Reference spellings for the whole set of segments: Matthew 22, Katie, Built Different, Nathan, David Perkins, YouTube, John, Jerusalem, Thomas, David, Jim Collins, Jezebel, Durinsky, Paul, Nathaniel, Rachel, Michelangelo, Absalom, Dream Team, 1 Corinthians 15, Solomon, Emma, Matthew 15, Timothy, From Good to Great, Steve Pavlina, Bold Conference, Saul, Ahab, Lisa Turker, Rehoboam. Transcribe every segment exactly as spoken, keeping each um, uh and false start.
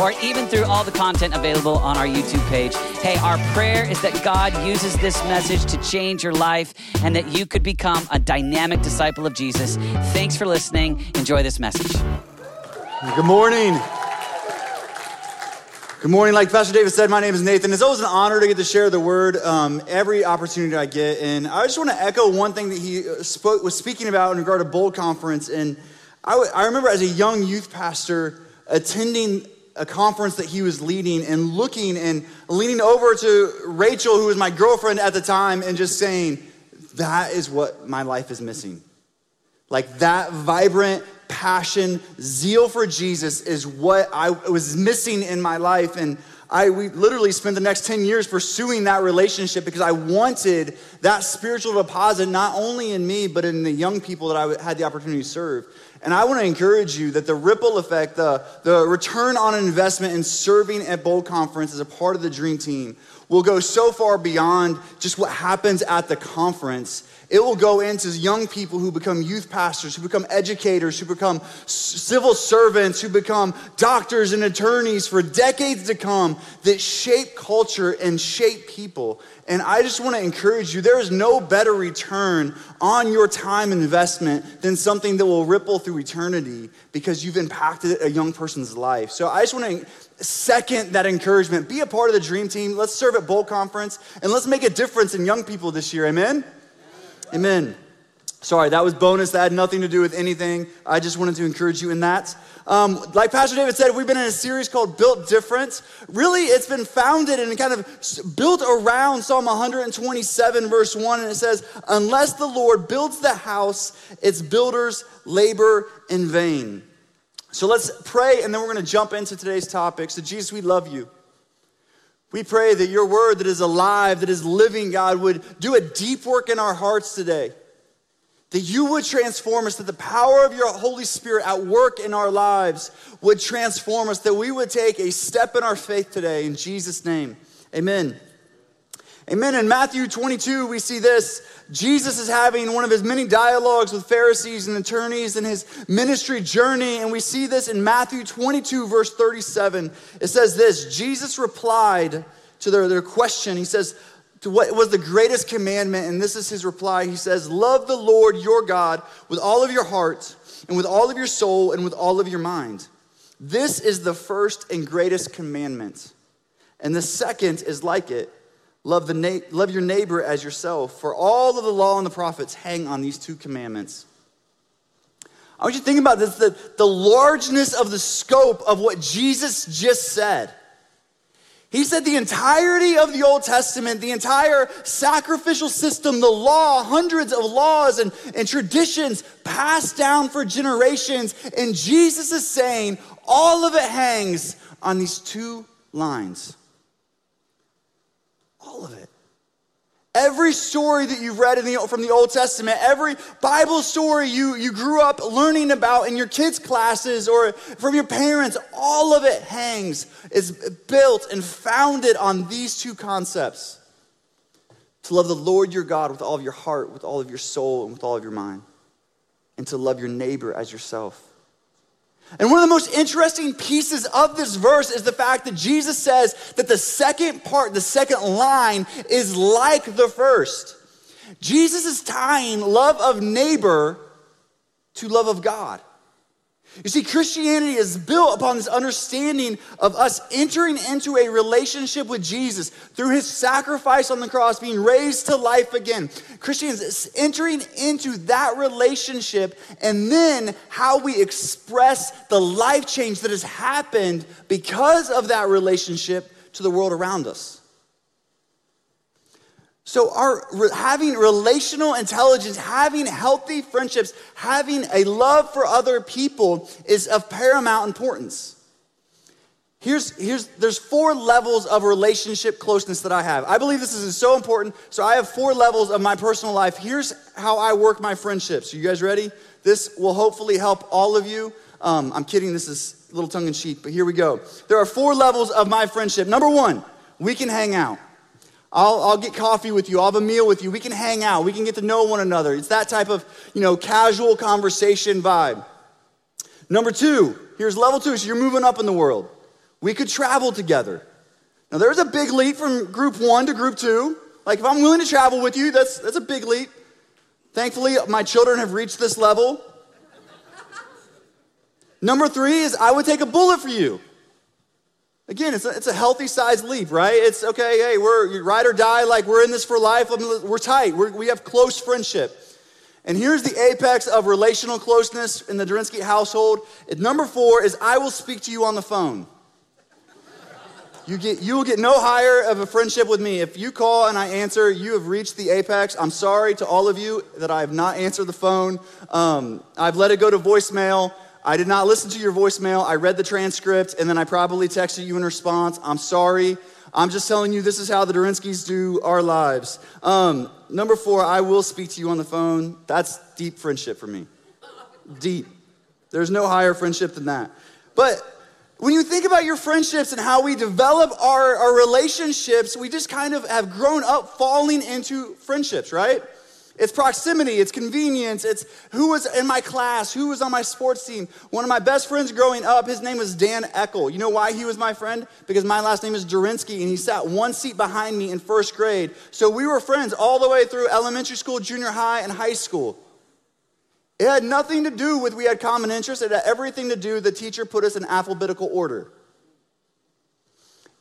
or even through all the content available on our YouTube page. Hey, our prayer is that God uses this message to change your life and that you could become a dynamic disciple of Jesus. Thanks for listening. Enjoy this message. Good morning. Good morning. Like Pastor David said, my name is Nathan. It's always an honor to get to share the word um, every opportunity I get. And I just want to echo one thing that he spoke, was speaking about in regard to Bold Conference. And I, w- I remember as a young youth pastor attending a conference that he was leading and looking and leaning over to Rachel, who was my girlfriend at the time, and just saying, that is what my life is missing. Like that vibrant passion, zeal for Jesus is what I was missing in my life. And I we literally spent the next ten years pursuing that relationship because I wanted that spiritual deposit, not only in me, but in the young people that I had the opportunity to serve. And I want to encourage you that the ripple effect, the, the return on investment in serving at Bold Conference as a part of the Dream Team will go so far beyond just what happens at the conference. It will go into young people who become youth pastors, who become educators, who become civil servants, who become doctors and attorneys for decades to come that shape culture and shape people. And I just want to encourage you, there is no better return on your time investment than something that will ripple through eternity because you've impacted a young person's life. So I just want to second that encouragement. Be a part of the Dream Team. Let's serve at Bold Conference, and let's make a difference in young people this year. Amen? Amen. Sorry, that was bonus. That had nothing to do with anything. I just wanted to encourage you in that. Um, like Pastor David said, we've been in a series called Built Different. Really, it's been founded and kind of built around Psalm one twenty-seven, verse one, and it says, unless the Lord builds the house, its builders labor in vain. So let's pray, and then we're going to jump into today's topic. So Jesus, we love you. We pray that your word that is alive, that is living, God, would do a deep work in our hearts today. That you would transform us, that the power of your Holy Spirit at work in our lives would transform us, that we would take a step in our faith today. In Jesus' name, amen. Amen. In Matthew twenty-two, we see this. Jesus is having one of his many dialogues with Pharisees and attorneys in his ministry journey. And we see this in Matthew twenty-two, verse thirty-seven. It says this, Jesus replied to their, their question. He says, to what was the greatest commandment? And this is his reply. He says, love the Lord your God with all of your heart and with all of your soul and with all of your mind. This is the first and greatest commandment. And the second is like it. Love the na- love your neighbor as yourself, for all of the law and the prophets hang on these two commandments. I want you to think about this, the, the largeness of the scope of what Jesus just said. He said the entirety of the Old Testament, the entire sacrificial system, the law, hundreds of laws and, and traditions passed down for generations. And Jesus is saying all of it hangs on these two lines. All of it. Every story that you've read in the, from the Old Testament, every Bible story you, you grew up learning about in your kids' classes or from your parents, all of it hangs, is built and founded on these two concepts. To love the Lord your God with all of your heart, with all of your soul, and with all of your mind. And to love your neighbor as yourself. And one of the most interesting pieces of this verse is the fact that Jesus says that the second part, the second line, is like the first. Jesus is tying love of neighbor to love of God. You see, Christianity is built upon this understanding of us entering into a relationship with Jesus through his sacrifice on the cross, being raised to life again. Christians entering into that relationship and then how we express the life change that has happened because of that relationship to the world around us. So our having relational intelligence, having healthy friendships, having a love for other people is of paramount importance. Here's, here's, there's four levels of relationship closeness that I have. I believe this is so important. So I have four levels of my personal life. Here's how I work my friendships. Are you guys ready? This will hopefully help all of you. Um, I'm kidding. This is a little tongue in cheek, but here we go. There are four levels of my friendship. Number one, we can hang out. I'll, I'll get coffee with you. I'll have a meal with you. We can hang out. We can get to know one another. It's that type of, you know, casual conversation vibe. Number two, here's level two. So you're moving up in the world. We could travel together. Now, there's a big leap from group one to group two. Like, if I'm willing to travel with you, that's that's a big leap. Thankfully, my children have reached this level. Number three is I would take a bullet for you. Again, it's a, it's a healthy size leap, right? It's, okay, hey, we're ride or die. Like, we're in this for life. We're tight. We're, we have close friendship. And here's the apex of relational closeness in the Durinsky household. Number four is I will speak to you on the phone. You get, you will get no higher of a friendship with me. If you call and I answer, you have reached the apex. I'm sorry to all of you that I have not answered the phone. Um, I've let it go to voicemail. I did not listen to your voicemail. I read the transcript, and then I probably texted you in response. I'm sorry. I'm just telling you this is how the Durinskys do our lives. Um, number four, I will speak to you on the phone. That's deep friendship for me. Deep. There's no higher friendship than that. But when you think about your friendships and how we develop our, our relationships, we just kind of have grown up falling into friendships, right? It's proximity, it's convenience, it's who was in my class, who was on my sports team. One of my best friends growing up, his name was Dan Eckel. You know why he was my friend? Because my last name is Durinsky, and he sat one seat behind me in first grade. So we were friends all the way through elementary school, junior high, and high school. It had nothing to do with we had common interests. It had everything to do with the teacher put us in alphabetical order.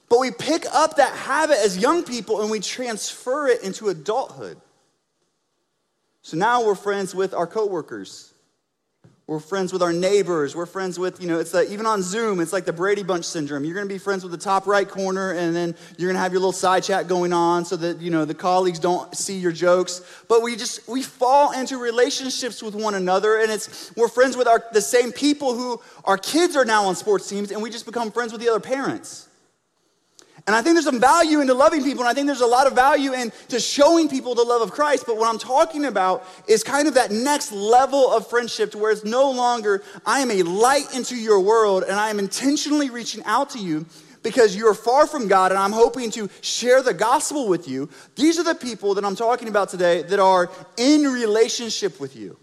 But we pick up that habit as young people and we transfer it into adulthood. So now we're friends with our coworkers. We're friends with our neighbors. We're friends with, you know, it's like, even on Zoom, it's like the Brady Bunch syndrome. You're going to be friends with the top right corner, and then you're going to have your little side chat going on so that, you know, the colleagues don't see your jokes. But we just, we fall into relationships with one another, and it's, we're friends with our, the same people who, our kids are now on sports teams, and we just become friends with the other parents. And I think there's some value into loving people, and I think there's a lot of value into showing people the love of Christ. But what I'm talking about is kind of that next level of friendship to where it's no longer, I am a light into your world, and I am intentionally reaching out to you because you're far from God, and I'm hoping to share the gospel with you. These are the people that I'm talking about today that are in relationship with you.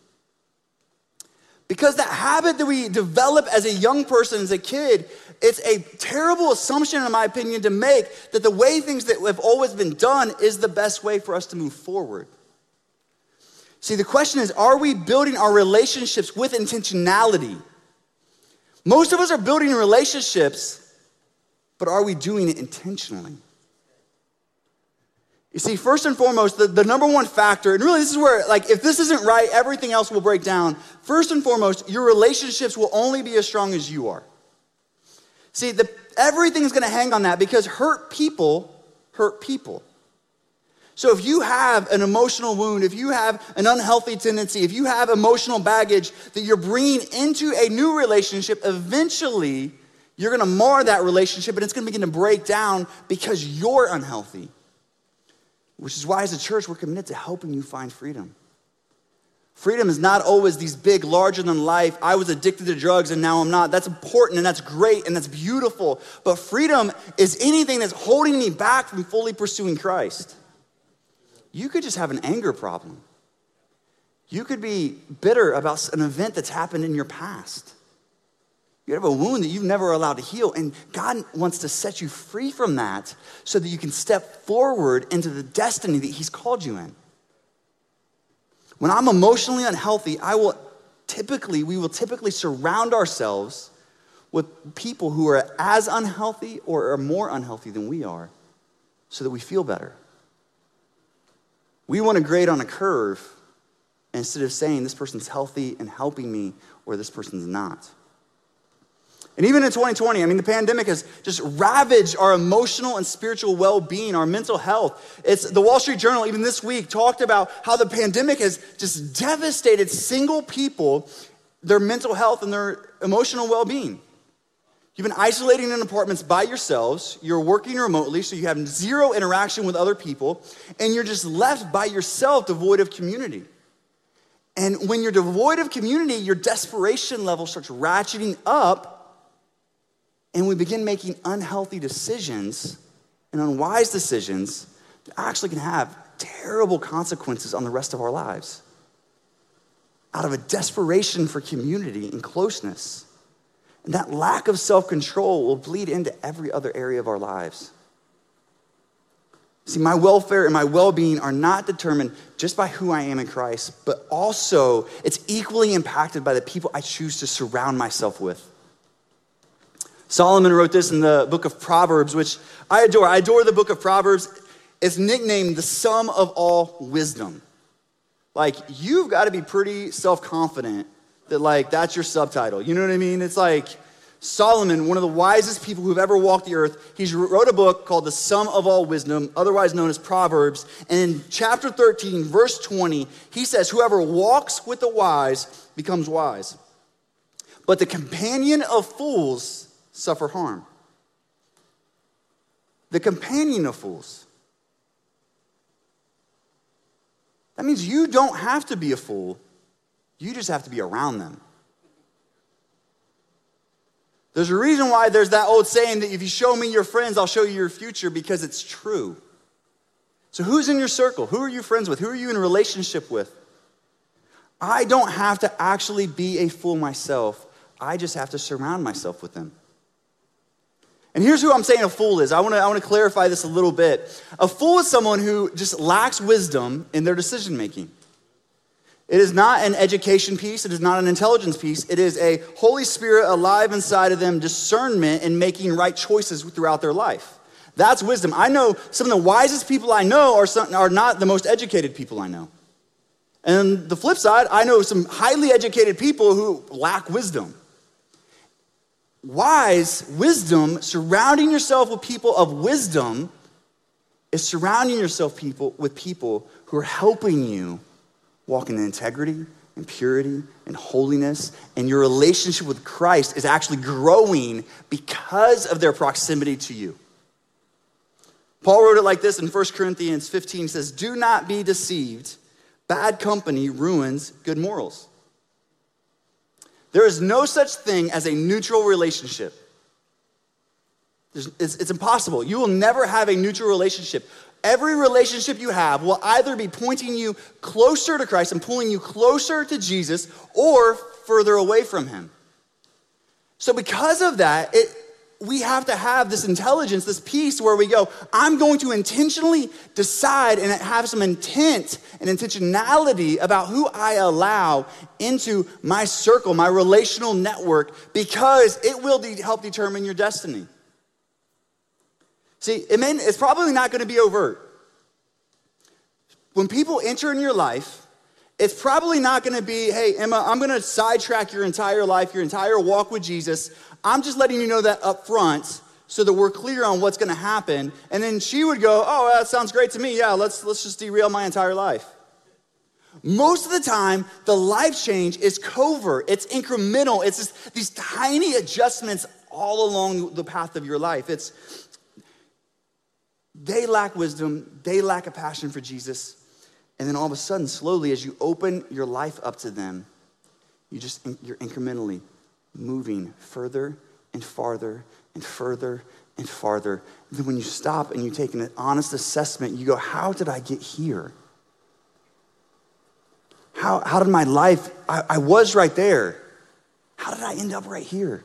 Because that habit that we develop as a young person, as a kid, it's a terrible assumption, in my opinion, to make that the way things that have always been done is the best way for us to move forward. See, the question is, are we building our relationships with intentionality? Most of us are building relationships, but are we doing it intentionally? You see, first and foremost, the, the number one factor, and really this is where, like, if this isn't right, everything else will break down. First and foremost, your relationships will only be as strong as you are. See, the, everything is going to hang on that because hurt people hurt people. So if you have an emotional wound, if you have an unhealthy tendency, if you have emotional baggage that you're bringing into a new relationship, eventually you're going to mar that relationship, and it's going to begin to break down because you're unhealthy. Which is why, as a church, we're committed to helping you find freedom. Freedom is not always these big, larger than life, I was addicted to drugs and now I'm not. That's important, and that's great, and that's beautiful. But freedom is anything that's holding me back from fully pursuing Christ. You could just have an anger problem. You could be bitter about an event that's happened in your past. You have a wound that you've never allowed to heal, and God wants to set you free from that so that you can step forward into the destiny that he's called you in. When I'm emotionally unhealthy, I will typically, we will typically surround ourselves with people who are as unhealthy or are more unhealthy than we are so that we feel better. We want to grade on a curve instead of saying this person's healthy and helping me or this person's not. And even in twenty twenty, I mean, the pandemic has just ravaged our emotional and spiritual well-being, our mental health. It's the Wall Street Journal, even this week, talked about how the pandemic has just devastated single people, their mental health and their emotional well-being. You've been isolating in apartments by yourselves. You're working remotely, so you have zero interaction with other people, and you're just left by yourself devoid of community. And when you're devoid of community, your desperation level starts ratcheting up, and we begin making unhealthy decisions and unwise decisions that actually can have terrible consequences on the rest of our lives. Out of a desperation for community and closeness. And that lack of self-control will bleed into every other area of our lives. See, my welfare and my well-being are not determined just by who I am in Christ, but also it's equally impacted by the people I choose to surround myself with. Solomon wrote this in the book of Proverbs, which I adore. I adore the book of Proverbs. It's nicknamed the sum of all wisdom. Like, you've got to be pretty self-confident that, like, that's your subtitle. You know what I mean? It's like Solomon, one of the wisest people who've ever walked the earth. He's wrote a book called The Sum of All Wisdom, otherwise known as Proverbs. And in chapter thirteen, verse twenty, he says, whoever walks with the wise becomes wise, but the companion of fools suffer harm. The companion of fools. That means you don't have to be a fool. You just have to be around them. There's a reason why there's that old saying that if you show me your friends, I'll show you your future, because it's true. So who's in your circle? Who are you friends with? Who are you in a relationship with? I don't have to actually be a fool myself. I just have to surround myself with them. And here's who I'm saying a fool is. I want to I want to clarify this a little bit. A fool is someone who just lacks wisdom in their decision making. It is not an education piece. It is not an intelligence piece. It is a Holy Spirit alive inside of them, discernment and making right choices throughout their life. That's wisdom. I know some of the wisest people I know are, some, are not the most educated people I know. And the flip side, I know some highly educated people who lack wisdom. Wise wisdom, surrounding yourself with people of wisdom, is surrounding yourself people with people who are helping you walk in integrity and purity and holiness, and your relationship with Christ is actually growing because of their proximity to you. Paul wrote it like this in First Corinthians fifteen. He says, do not be deceived. Bad company ruins good morals. There is no such thing as a neutral relationship. It's, it's impossible. You will never have a neutral relationship. Every relationship you have will either be pointing you closer to Christ and pulling you closer to Jesus, or further away from him. So because of that, it, we have to have this intelligence, this peace where we go, I'm going to intentionally decide and have some intent and intentionality about who I allow into my circle, my relational network, because it will de- help determine your destiny. See, it may, it's probably not going to be overt. When people enter in your life, it's probably not going to be, hey, Emma, I'm going to sidetrack your entire life, your entire walk with Jesus. I'm just letting you know that up front so that we're clear on what's going to happen. And then she would go, oh, that sounds great to me. Yeah, let's, let's just derail my entire life. Most of the time, the life change is covert. It's incremental. It's just these tiny adjustments all along the path of your life. It's... They lack wisdom, they lack a passion for Jesus. And then all of a sudden, slowly, as you open your life up to them, you just, you're incrementally moving further and farther and further and farther. And then when you stop and you take an honest assessment, you go, how did I get here? How, how did my life, I, I was right there. How did I end up right here?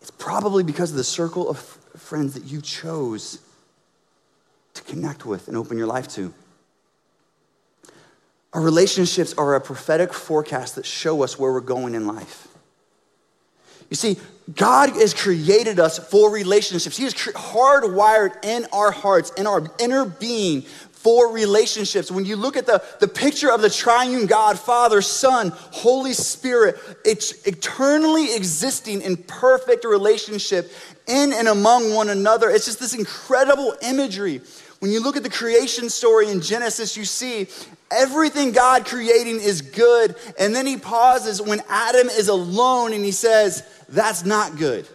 It's probably because of the circle of friends that you chose to connect with and open your life to. Our relationships are a prophetic forecast that show us where we're going in life. You see, God has created us for relationships. He is hardwired in our hearts, in our inner being, for relationships. When you look at the, the picture of the triune God, Father, Son, Holy Spirit, it's eternally existing in perfect relationship in and among one another. It's just this incredible imagery. When you look at the creation story in Genesis, you see Everything God creating is good. And then he pauses when Adam is alone and he says, that's not good.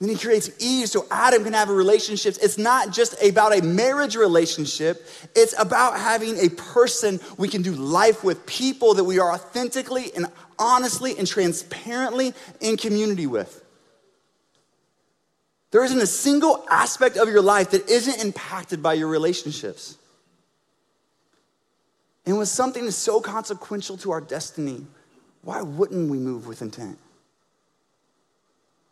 Then he creates Eve so Adam can have a relationship. It's not just about a marriage relationship. It's about having a person we can do life with, people that we are authentically and honestly and transparently in community with. There isn't a single aspect of your life that isn't impacted by your relationships. And with something that's so consequential to our destiny, why wouldn't we move with intent?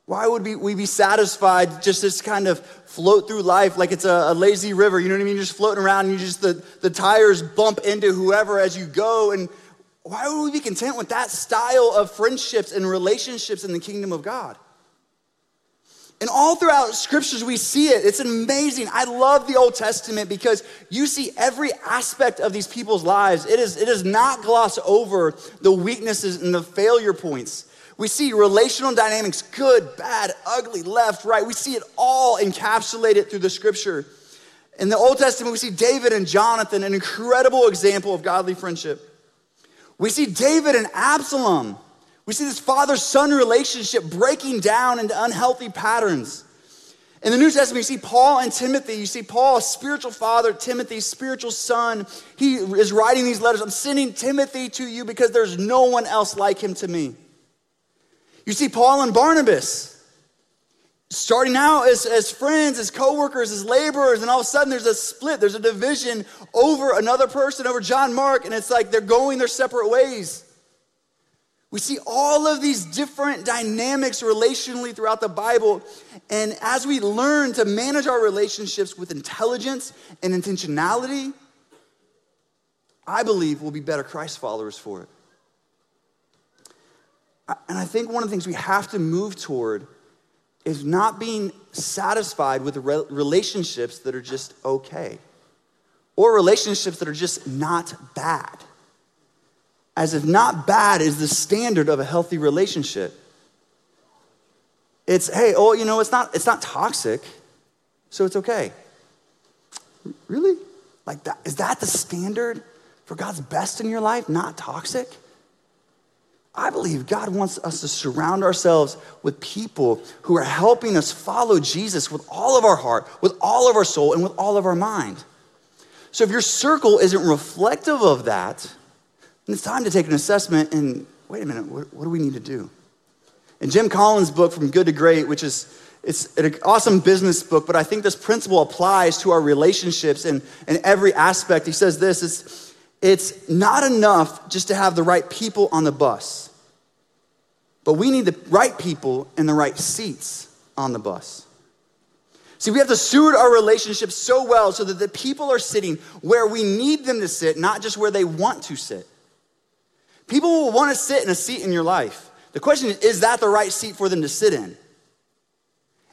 Why would we be satisfied just this kind of float through life like it's a, a lazy river? You know what I mean? You're just floating around and you just, the, the tires bump into whoever as you go. And why would we be content with that style of friendships and relationships in the kingdom of God? And all throughout scriptures, we see it. It's amazing. I love the Old Testament because you see every aspect of these people's lives. It is, it does not gloss over the weaknesses and the failure points. We see relational dynamics, good, bad, ugly, left, right. We see it all encapsulated through the scripture. In the Old Testament, we see David and Jonathan, an incredible example of godly friendship. We see David and Absalom. We see this father-son relationship breaking down into unhealthy patterns. In the New Testament, you see Paul and Timothy. You see Paul, spiritual father, Timothy, spiritual son. He is writing these letters. I'm sending Timothy to you because there's no one else like him to me. You see Paul and Barnabas starting out as, as friends, as co-workers, as laborers, and all of a sudden there's a split, there's a division over another person, over John Mark, and it's like they're going their separate ways. We see all of these different dynamics relationally throughout the Bible, and as we learn to manage our relationships with intelligence and intentionality, I believe we'll be better Christ followers for it. And I think one of the things we have to move toward is not being satisfied with relationships that are just okay or relationships that are just not bad, as if not bad is the standard of a healthy relationship. It's, hey, oh, you know, it's not it's not toxic, so it's okay. Really? Like that, is that the standard for God's best in your life, not toxic? I believe God wants us to surround ourselves with people who are helping us follow Jesus with all of our heart, with all of our soul, and with all of our mind. So if your circle isn't reflective of that, then it's time to take an assessment and, wait a minute, what, what do we need to do? In Jim Collins' book, From Good to Great, which is it's an awesome business book, but I think this principle applies to our relationships and, and every aspect. He says this, it's, It's not enough just to have the right people on the bus, but we need the right people in the right seats on the bus. See, we have to steward our relationships so well so that the people are sitting where we need them to sit, not just where they want to sit. People will want to sit in a seat in your life. The question is, is that the right seat for them to sit in?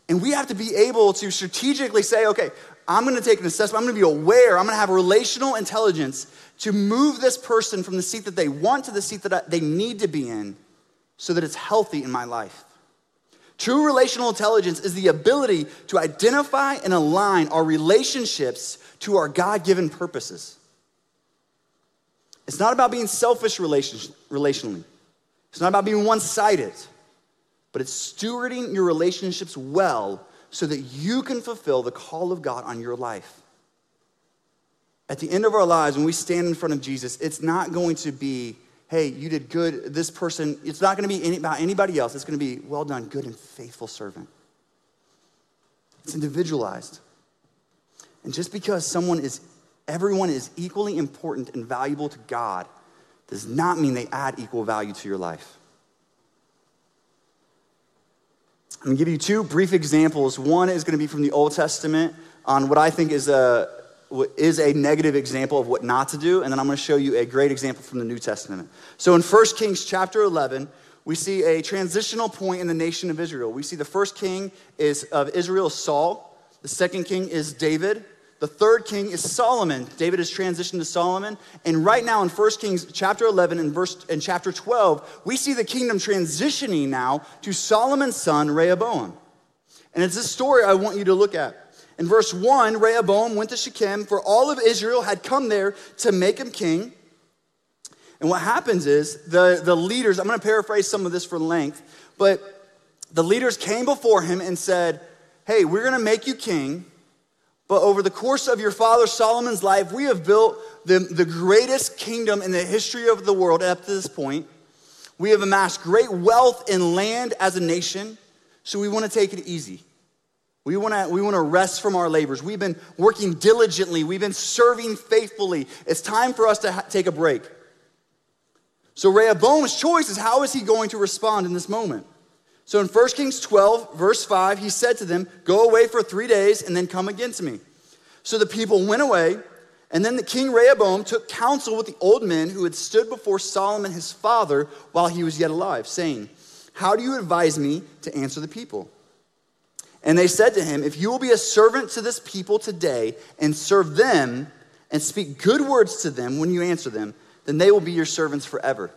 And we have to be able to strategically say, okay, I'm gonna take an assessment, I'm gonna be aware, I'm gonna have relational intelligence to move this person from the seat that they want to the seat that I, they need to be in so that it's healthy in my life. True relational intelligence is the ability to identify and align our relationships to our God-given purposes. It's not about being selfish relation, relationally. It's not about being one-sided, but it's stewarding your relationships well so that you can fulfill the call of God on your life. At the end of our lives, when we stand in front of Jesus, it's not going to be, hey, you did good, this person, it's not gonna be any, about anybody else. It's gonna be, well done, good and faithful servant. It's individualized. And just because someone is, everyone is equally important and valuable to God does not mean they add equal value to your life. I'm gonna give you two brief examples. One is gonna be from the Old Testament on what I think is a, is a negative example of what not to do, and then I'm gonna show you a great example from the New Testament. So in First Kings chapter eleven, we see a transitional point in the nation of Israel. We see the first king is of Israel, Saul. The second king is David. The third king is Solomon. David has transitioned to Solomon. And right now in First Kings chapter eleven and verse and chapter twelve, we see the kingdom transitioning now to Solomon's son, Rehoboam. And it's this story I want you to look at. In verse one, Rehoboam went to Shechem, for all of Israel had come there to make him king. And what happens is the, the leaders, I'm going to paraphrase some of this for length, but the leaders came before him and said, hey, we're going to make you king, but over the course of your father Solomon's life, we have built the, the greatest kingdom in the history of the world up to this point. We have amassed great wealth in land as a nation, so we want to take it easy. We want to we want to rest from our labors. We've been working diligently. We've been serving faithfully. It's time for us to ha- take a break. So Rehoboam's choice is, how is he going to respond in this moment? So in First Kings twelve, verse five, he said to them, go away for three days and then come again to me. So the people went away, and then the king Rehoboam took counsel with the old men who had stood before Solomon his father while he was yet alive, saying, how do you advise me to answer the people? And they said to him, if you will be a servant to this people today and serve them and speak good words to them when you answer them, then they will be your servants forever.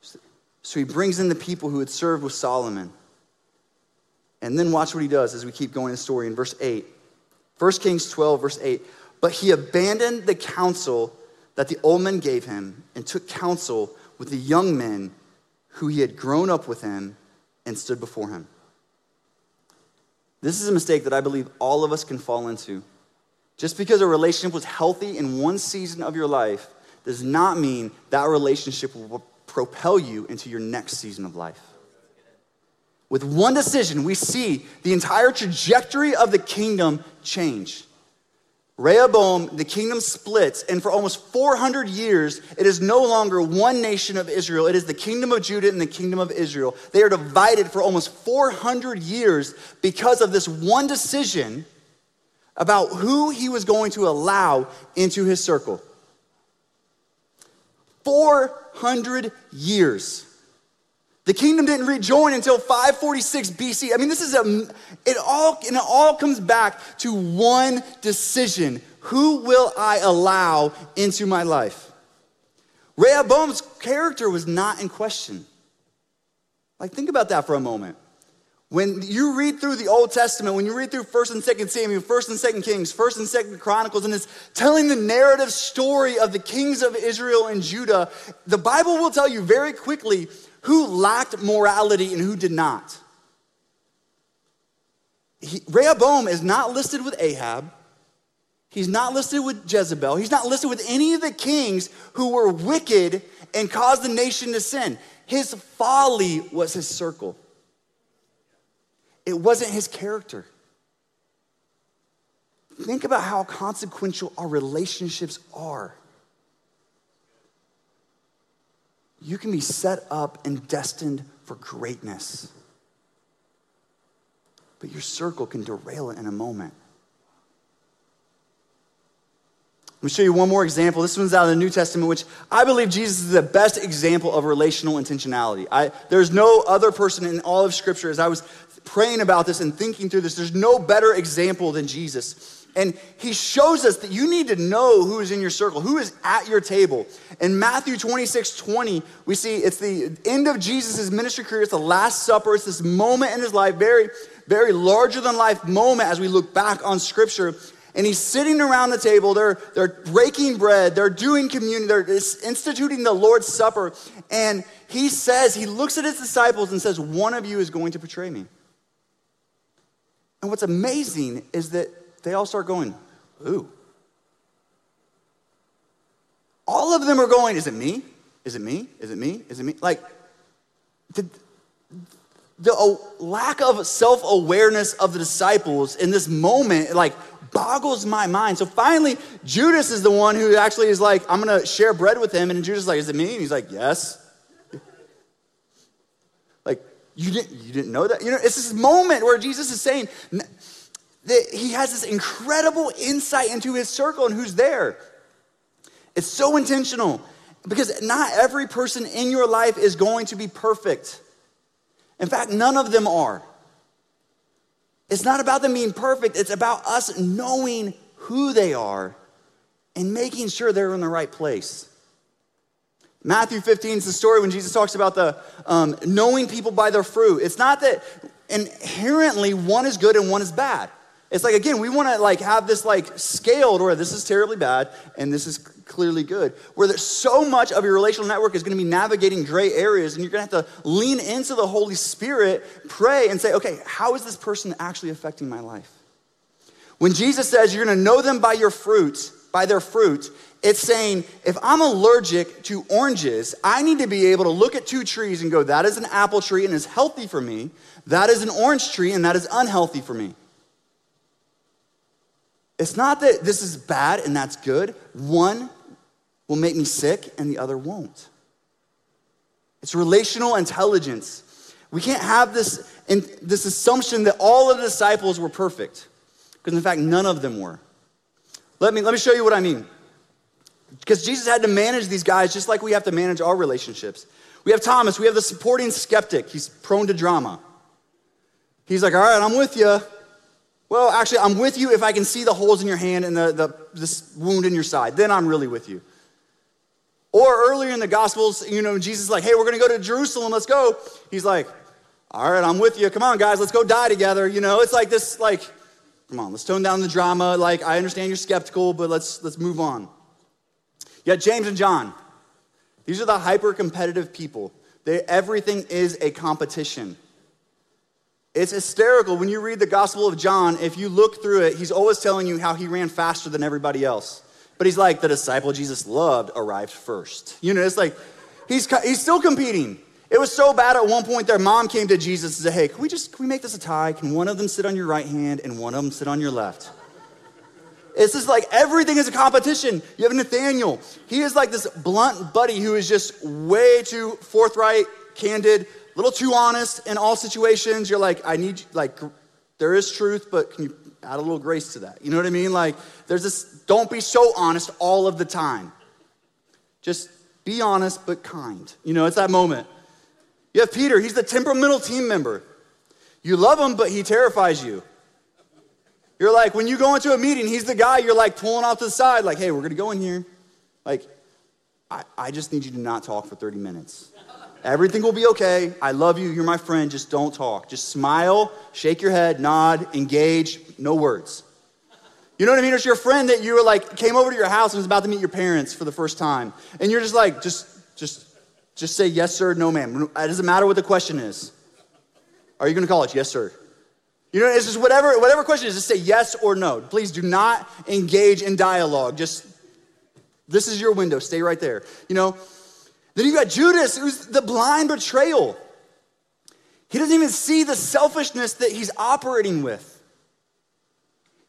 So he brings in the people who had served with Solomon. And then watch what he does as we keep going in the story in verse eight. First Kings twelve, verse eight. But he abandoned the counsel that the old men gave him and took counsel with the young men who he had grown up with him and stood before him. This is a mistake that I believe all of us can fall into. Just because a relationship was healthy in one season of your life does not mean that relationship will propel you into your next season of life. With one decision, we see the entire trajectory of the kingdom change. Rehoboam, the kingdom splits, and for almost four hundred years, it is no longer one nation of Israel. It is the kingdom of Judah and the kingdom of Israel. They are divided for almost four hundred years because of this one decision about who he was going to allow into his circle. four hundred years. The kingdom didn't rejoin until five forty-six B C. I mean, this is a, it all, and it all comes back to one decision. Who will I allow into my life? Rehoboam's character was not in question. Like, think about that for a moment. When you read through the Old Testament, when you read through First and Second Samuel, First and Second Kings, First and Second Chronicles, and it's telling the narrative story of the kings of Israel and Judah, the Bible will tell you very quickly who lacked morality and who did not. He, Rehoboam is not listed with Ahab. He's not listed with Jezebel. He's not listed with any of the kings who were wicked and caused the nation to sin. His folly was his circle. It wasn't his character. Think about how consequential our relationships are. You can be set up and destined for greatness, but your circle can derail it in a moment. Let me show you one more example. This one's out of the New Testament, which I believe Jesus is the best example of relational intentionality. I, there's no other person in all of Scripture. As I was praying about this and thinking through this, there's no better example than Jesus. And he shows us that you need to know who is in your circle, who is at your table. In Matthew twenty-six twenty, we see it's the end of Jesus' ministry career. It's the Last Supper. It's this moment in his life, very, very larger than life moment as we look back on Scripture. And he's sitting around the table. They're, they're breaking bread. They're doing communion. They're instituting the Lord's Supper. And he says, he looks at his disciples and says, one of you is going to betray me. And what's amazing is that they all start going, ooh. All of them are going, is it me? Is it me? Is it me? Is it me? Like, the, the lack of self-awareness of the disciples in this moment, like, boggles my mind. So finally, Judas is the one who actually is like, I'm going to share bread with him. And Judas is like, is it me? And he's like, yes. Like, you didn't, you didn't know that? You know, it's this moment where Jesus is saying that he has this incredible insight into his circle and who's there. It's so intentional because not every person in your life is going to be perfect. In fact, none of them are. It's not about them being perfect. It's about us knowing who they are and making sure they're in the right place. Matthew fifteen is the story when Jesus talks about the um, knowing people by their fruit. It's not that inherently one is good and one is bad. It's like, again, we want to like have this like scaled where this is terribly bad and this is clearly good, where there's so much of your relational network is going to be navigating gray areas, and you're going to have to lean into the Holy Spirit, pray and say, okay, how is this person actually affecting my life? When Jesus says you're going to know them by your fruit, by their fruit, it's saying, if I'm allergic to oranges, I need to be able to look at two trees and go, that is an apple tree and is healthy for me. That is an orange tree and that is unhealthy for me. It's not that this is bad and that's good. One will make me sick and the other won't. It's relational intelligence. We can't have this, in, this assumption that all of the disciples were perfect, because in fact, none of them were. Let me, let me show you what I mean. Because Jesus had to manage these guys just like we have to manage our relationships. We have Thomas, we have the supporting skeptic. He's prone to drama. He's like, all right, I'm with you. Well, actually, I'm with you if I can see the holes in your hand and the, the this wound in your side. Then I'm really with you. Or earlier in the Gospels, you know, Jesus is like, hey, we're going to go to Jerusalem. Let's go. He's like, all right, I'm with you. Come on, guys. Let's go die together. You know, it's like this, like, come on, let's tone down the drama. Like, I understand you're skeptical, but let's let's move on. You got James and John. These are the hyper-competitive people. They, everything is a competition. It's hysterical. When you read the Gospel of John, if you look through it, he's always telling you how he ran faster than everybody else. But he's like, the disciple Jesus loved arrived first. You know, it's like, he's he's still competing. It was so bad at one point, their mom came to Jesus and said, hey, can we just, can we make this a tie? Can one of them sit on your right hand and one of them sit on your left? It's just like, everything is a competition. You have Nathaniel. He is like this blunt buddy who is just way too forthright, candid, a little too honest in all situations. You're like, I need, like, there is truth, but can you add a little grace to that? You know what I mean? Like, there's this, don't be so honest all of the time. Just be honest, but kind. You know, it's that moment. You have Peter. He's the temperamental team member. You love him, but he terrifies you. You're like, when you go into a meeting, he's the guy you're like pulling off to the side, like, hey, we're going to go in here. Like, I, I just need you to not talk for thirty minutes. Everything will be okay. I love you. You're my friend. Just don't talk. Just smile, shake your head, nod, engage. No words. You know what I mean? It's your friend that you were like, came over to your house and was about to meet your parents for the first time. And you're just like, just, just, just say yes, sir, no, ma'am. It doesn't matter what the question is. Are you going to call it yes, sir? You know, it's just whatever whatever question is, just say yes or no. Please do not engage in dialogue. Just, this is your window. Stay right there, you know. Then you got Judas, who's the blind betrayal. He doesn't even see the selfishness that he's operating with.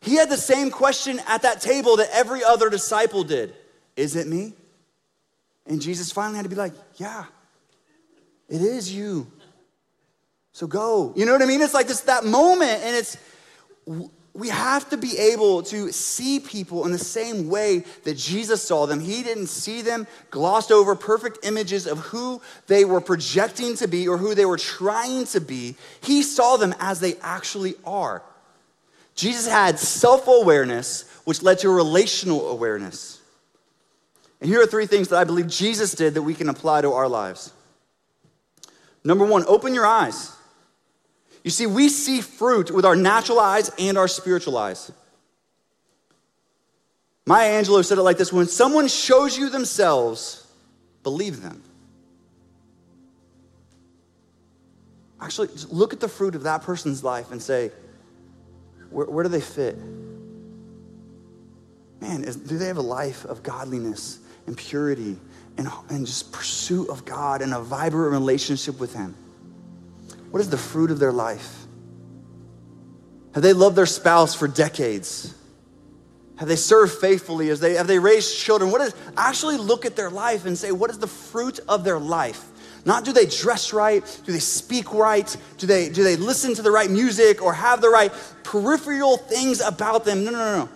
He had the same question at that table that every other disciple did. Is it me? And Jesus finally had to be like, yeah, it is you. So go. You know what I mean? It's like this, that moment, and it's, we have to be able to see people in the same way that Jesus saw them. He didn't see them, glossed over perfect images of who they were projecting to be or who they were trying to be. He saw them as they actually are. Jesus had self-awareness, which led to relational awareness. And here are three things that I believe Jesus did that we can apply to our lives. Number one, open your eyes. You see, we see fruit with our natural eyes and our spiritual eyes. Maya Angelou said it like this: when someone shows you themselves, believe them. Actually, just look at the fruit of that person's life and say, where, where do they fit? Man, is, do they have a life of godliness and purity and, and just pursuit of God and a vibrant relationship with him? What is the fruit of their life? Have they loved their spouse for decades? Have they served faithfully? Have they, have they raised children? What is, actually look at their life and say, what is the fruit of their life? Not do they dress right? Do they speak right? Do they, do they listen to the right music or have the right peripheral things about them? No, no, no, no.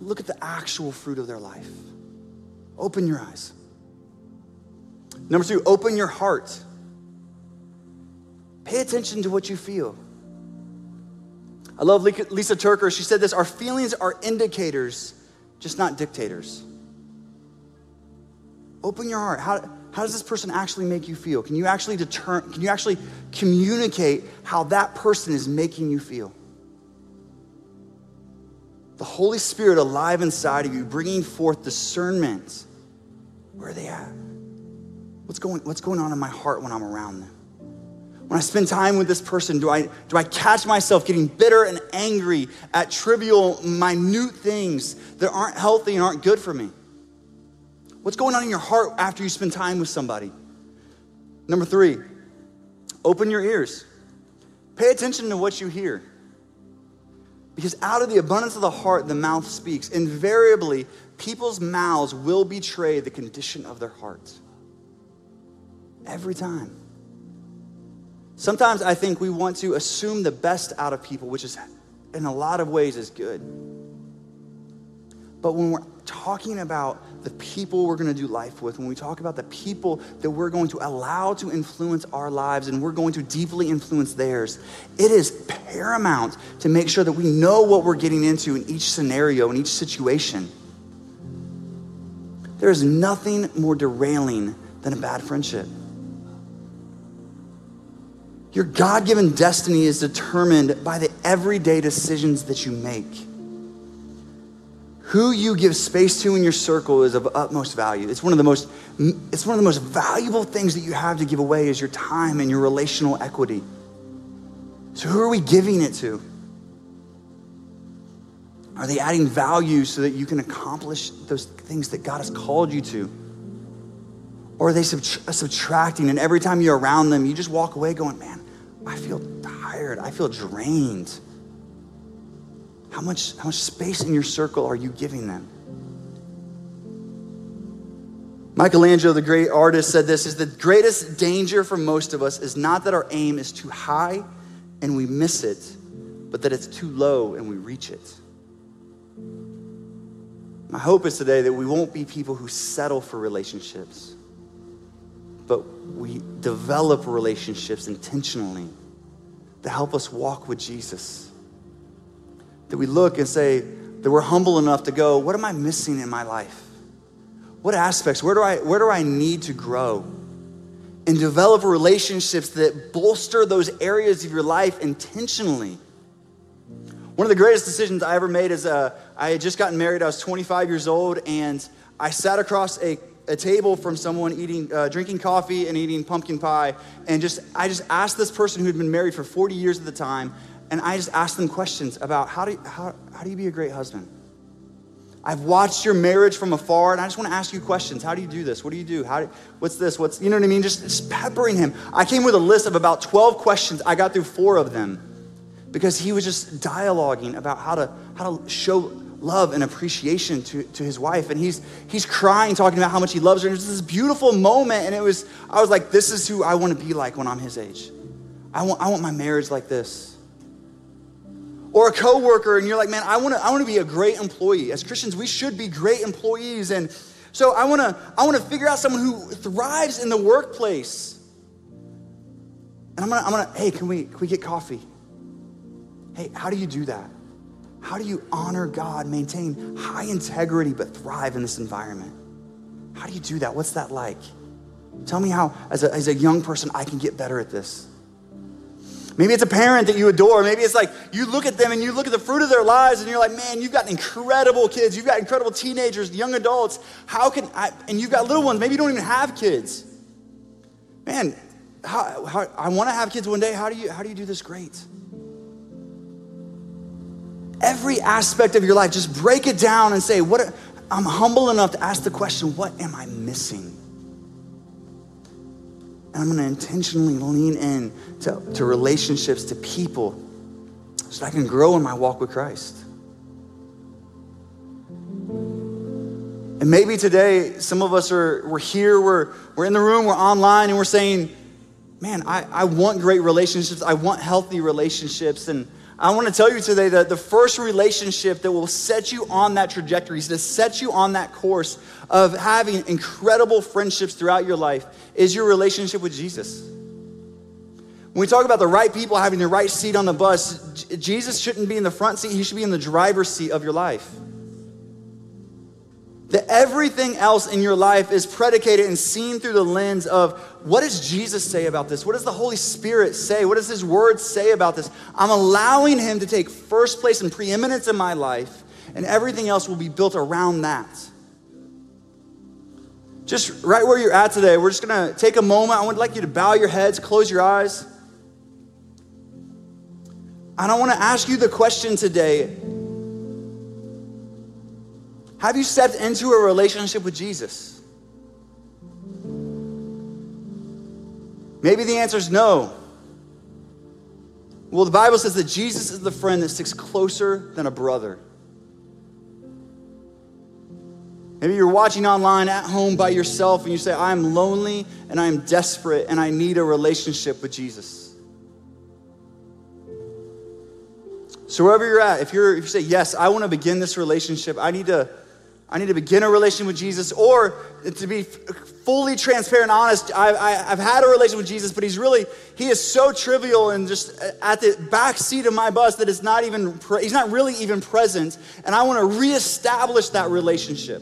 Look at the actual fruit of their life. Open your eyes. Number two, open your heart. Pay attention to what you feel. I love Lisa Turker. She said this: our feelings are indicators, just not dictators. Open your heart. How, how does this person actually make you feel? Can you actually deter, can you actually communicate how that person is making you feel? the Holy Spirit alive inside of you, bringing forth discernment. Where are they at? What's going, what's going on in my heart when I'm around them? When I spend time with this person, do I, do I catch myself getting bitter and angry at trivial, minute things that aren't healthy and aren't good for me? What's going on in your heart after you spend time with somebody? Number three, open your ears. Pay attention to what you hear. Because out of the abundance of the heart, the mouth speaks. Invariably, people's mouths will betray the condition of their hearts. Every time. Sometimes I think we want to assume the best out of people, which is in a lot of ways is good. But when we're talking about the people we're gonna do life with, when we talk about the people that we're going to allow to influence our lives and we're going to deeply influence theirs, it is paramount to make sure that we know what we're getting into in each scenario, in each situation. There is nothing more derailing than a bad friendship. Your God-given destiny is determined by the everyday decisions that you make. Who you give space to in your circle is of utmost value. It's one of the most, it's one of the most valuable things that you have to give away is your time and your relational equity. So who are we giving it to? Are they adding value so that you can accomplish those things that God has called you to? Or are they subtra- subtracting, and every time you're around them, you just walk away going, man, I feel tired, I feel drained. How much, how much space in your circle are you giving them? Michelangelo, the great artist, said this, is the greatest danger for most of us is not that our aim is too high and we miss it, but that it's too low and we reach it. My hope is today that we won't be people who settle for relationships, but we develop relationships intentionally to help us walk with Jesus. That we look and say, that we're humble enough to go, what am I missing in my life? What aspects, where do I, where do I need to grow? And develop relationships that bolster those areas of your life intentionally. One of the greatest decisions I ever made is uh, I had just gotten married, I was twenty-five years old, and I sat across a a table from someone eating, uh, drinking coffee and eating pumpkin pie. And just, I just asked this person who had been married for forty years at the time. And I just asked them questions about how do you, how, how do you be a great husband? I've watched your marriage from afar and I just want to ask you questions. How do you do this? What do you do? How do, what's this? What's, you know what I mean? Just, just peppering him. I came with a list of about twelve questions. I got through four of them because he was just dialoguing about how to, how to show love and appreciation to, to his wife. And he's he's crying, talking about how much he loves her. And it was this beautiful moment. And it was, I was like, this is who I want to be like when I'm his age. I want I want my marriage like this. Or a coworker, and you're like, man, I want to I want to be a great employee. As Christians, we should be great employees. And so I want to I want to figure out someone who thrives in the workplace. And I'm gonna I'm gonna, hey, can we can we get coffee? Hey, how do you do that? How do you honor God, maintain high integrity, but thrive in this environment? How do you do that? What's that like? Tell me how, as a, as a young person, I can get better at this. Maybe it's a parent that you adore. Maybe it's like you look at them and you look at the fruit of their lives and you're like, man, you've got incredible kids. You've got incredible teenagers, young adults. How can I, and you've got little ones. Maybe you don't even have kids. Man, how, how, I want to have kids one day. How do you, how do you do this great? Every aspect of your life, just break it down and say, "What? Are, I'm humble enough to ask the question, what am I missing? And I'm gonna intentionally lean in to, to relationships, to people, so that I can grow in my walk with Christ. And maybe today, some of us are, we're here, we're, we're in the room, we're online, and we're saying, man, I, I want great relationships, I want healthy relationships, and I want to tell you today that the first relationship that will set you on that trajectory, to set you on that course of having incredible friendships throughout your life, is your relationship with Jesus. When we talk about the right people having the right seat on the bus, Jesus shouldn't be in the front seat, he should be in the driver's seat of your life. That everything else in your life is predicated and seen through the lens of, what does Jesus say about this? What does the Holy Spirit say? What does his word say about this? I'm allowing him to take first place and preeminence in my life and everything else will be built around that. Just right where you're at today, we're just gonna take a moment. I would like you to bow your heads, close your eyes. And I wanna ask you the question today. Have you stepped into a relationship with Jesus? Maybe the answer is no. Well, the Bible says that Jesus is the friend that sticks closer than a brother. Maybe you're watching online at home by yourself and you say, I am lonely and I am desperate and I need a relationship with Jesus. So wherever you're at, if you're, if you say, yes, I want to begin this relationship, I need to I need to begin a relationship with Jesus, or to be fully transparent and honest, I, I, I've had a relationship with Jesus, but he's really, he is so trivial and just at the back seat of my bus that it's not even, he's not really even present, and I want to reestablish that relationship.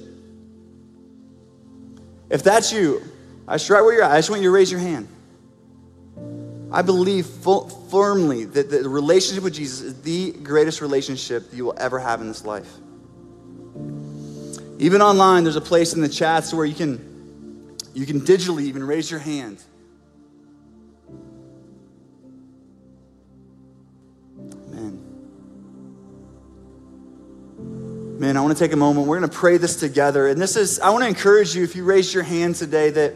If that's you, I just right where you're at, I just want you to raise your hand. I believe full, firmly that the relationship with Jesus is the greatest relationship you will ever have in this life. Even online, there's a place in the chats where you can, you can digitally even raise your hand. Amen. Man, I want to take a moment. We're going to pray this together. And this is, I want to encourage you, if you raised your hand today, that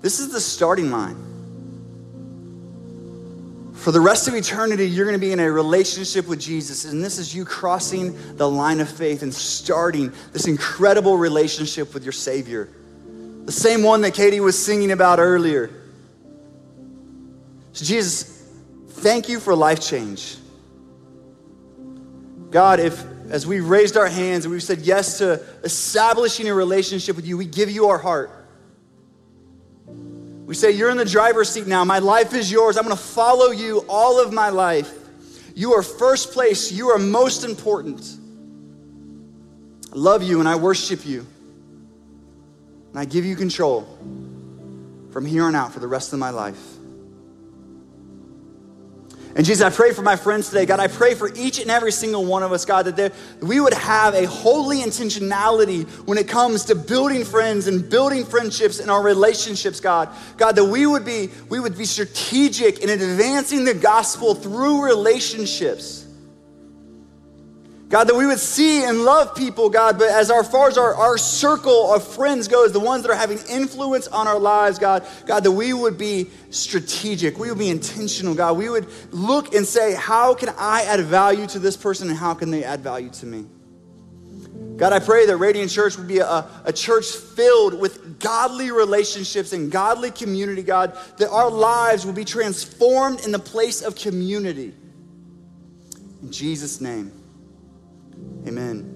this is the starting line. For the rest of eternity, you're going to be in a relationship with Jesus. And this is you crossing the line of faith and starting this incredible relationship with your Savior. The same one that Katie was singing about earlier. So Jesus, thank you for life change. God, if as we raised our hands and we said yes to establishing a relationship with you, we give you our heart. We say, you're in the driver's seat now. My life is yours. I'm going to follow you all of my life. You are first place. You are most important. I love you and I worship you. And I give you control from here on out for the rest of my life. And Jesus, I pray for my friends today. God, I pray for each and every single one of us, God, that there, we would have a holy intentionality when it comes to building friends and building friendships and our relationships, God. God, that we would be, we would be strategic in advancing the gospel through relationships. God, that we would see and love people, God, but as far as our, our circle of friends goes, the ones that are having influence on our lives, God, God, that we would be strategic. We would be intentional, God. We would look and say, how can I add value to this person and how can they add value to me? God, I pray that Radiant Church would be a, a church filled with godly relationships and godly community, God, that our lives would be transformed in the place of community. In Jesus' name. Amen.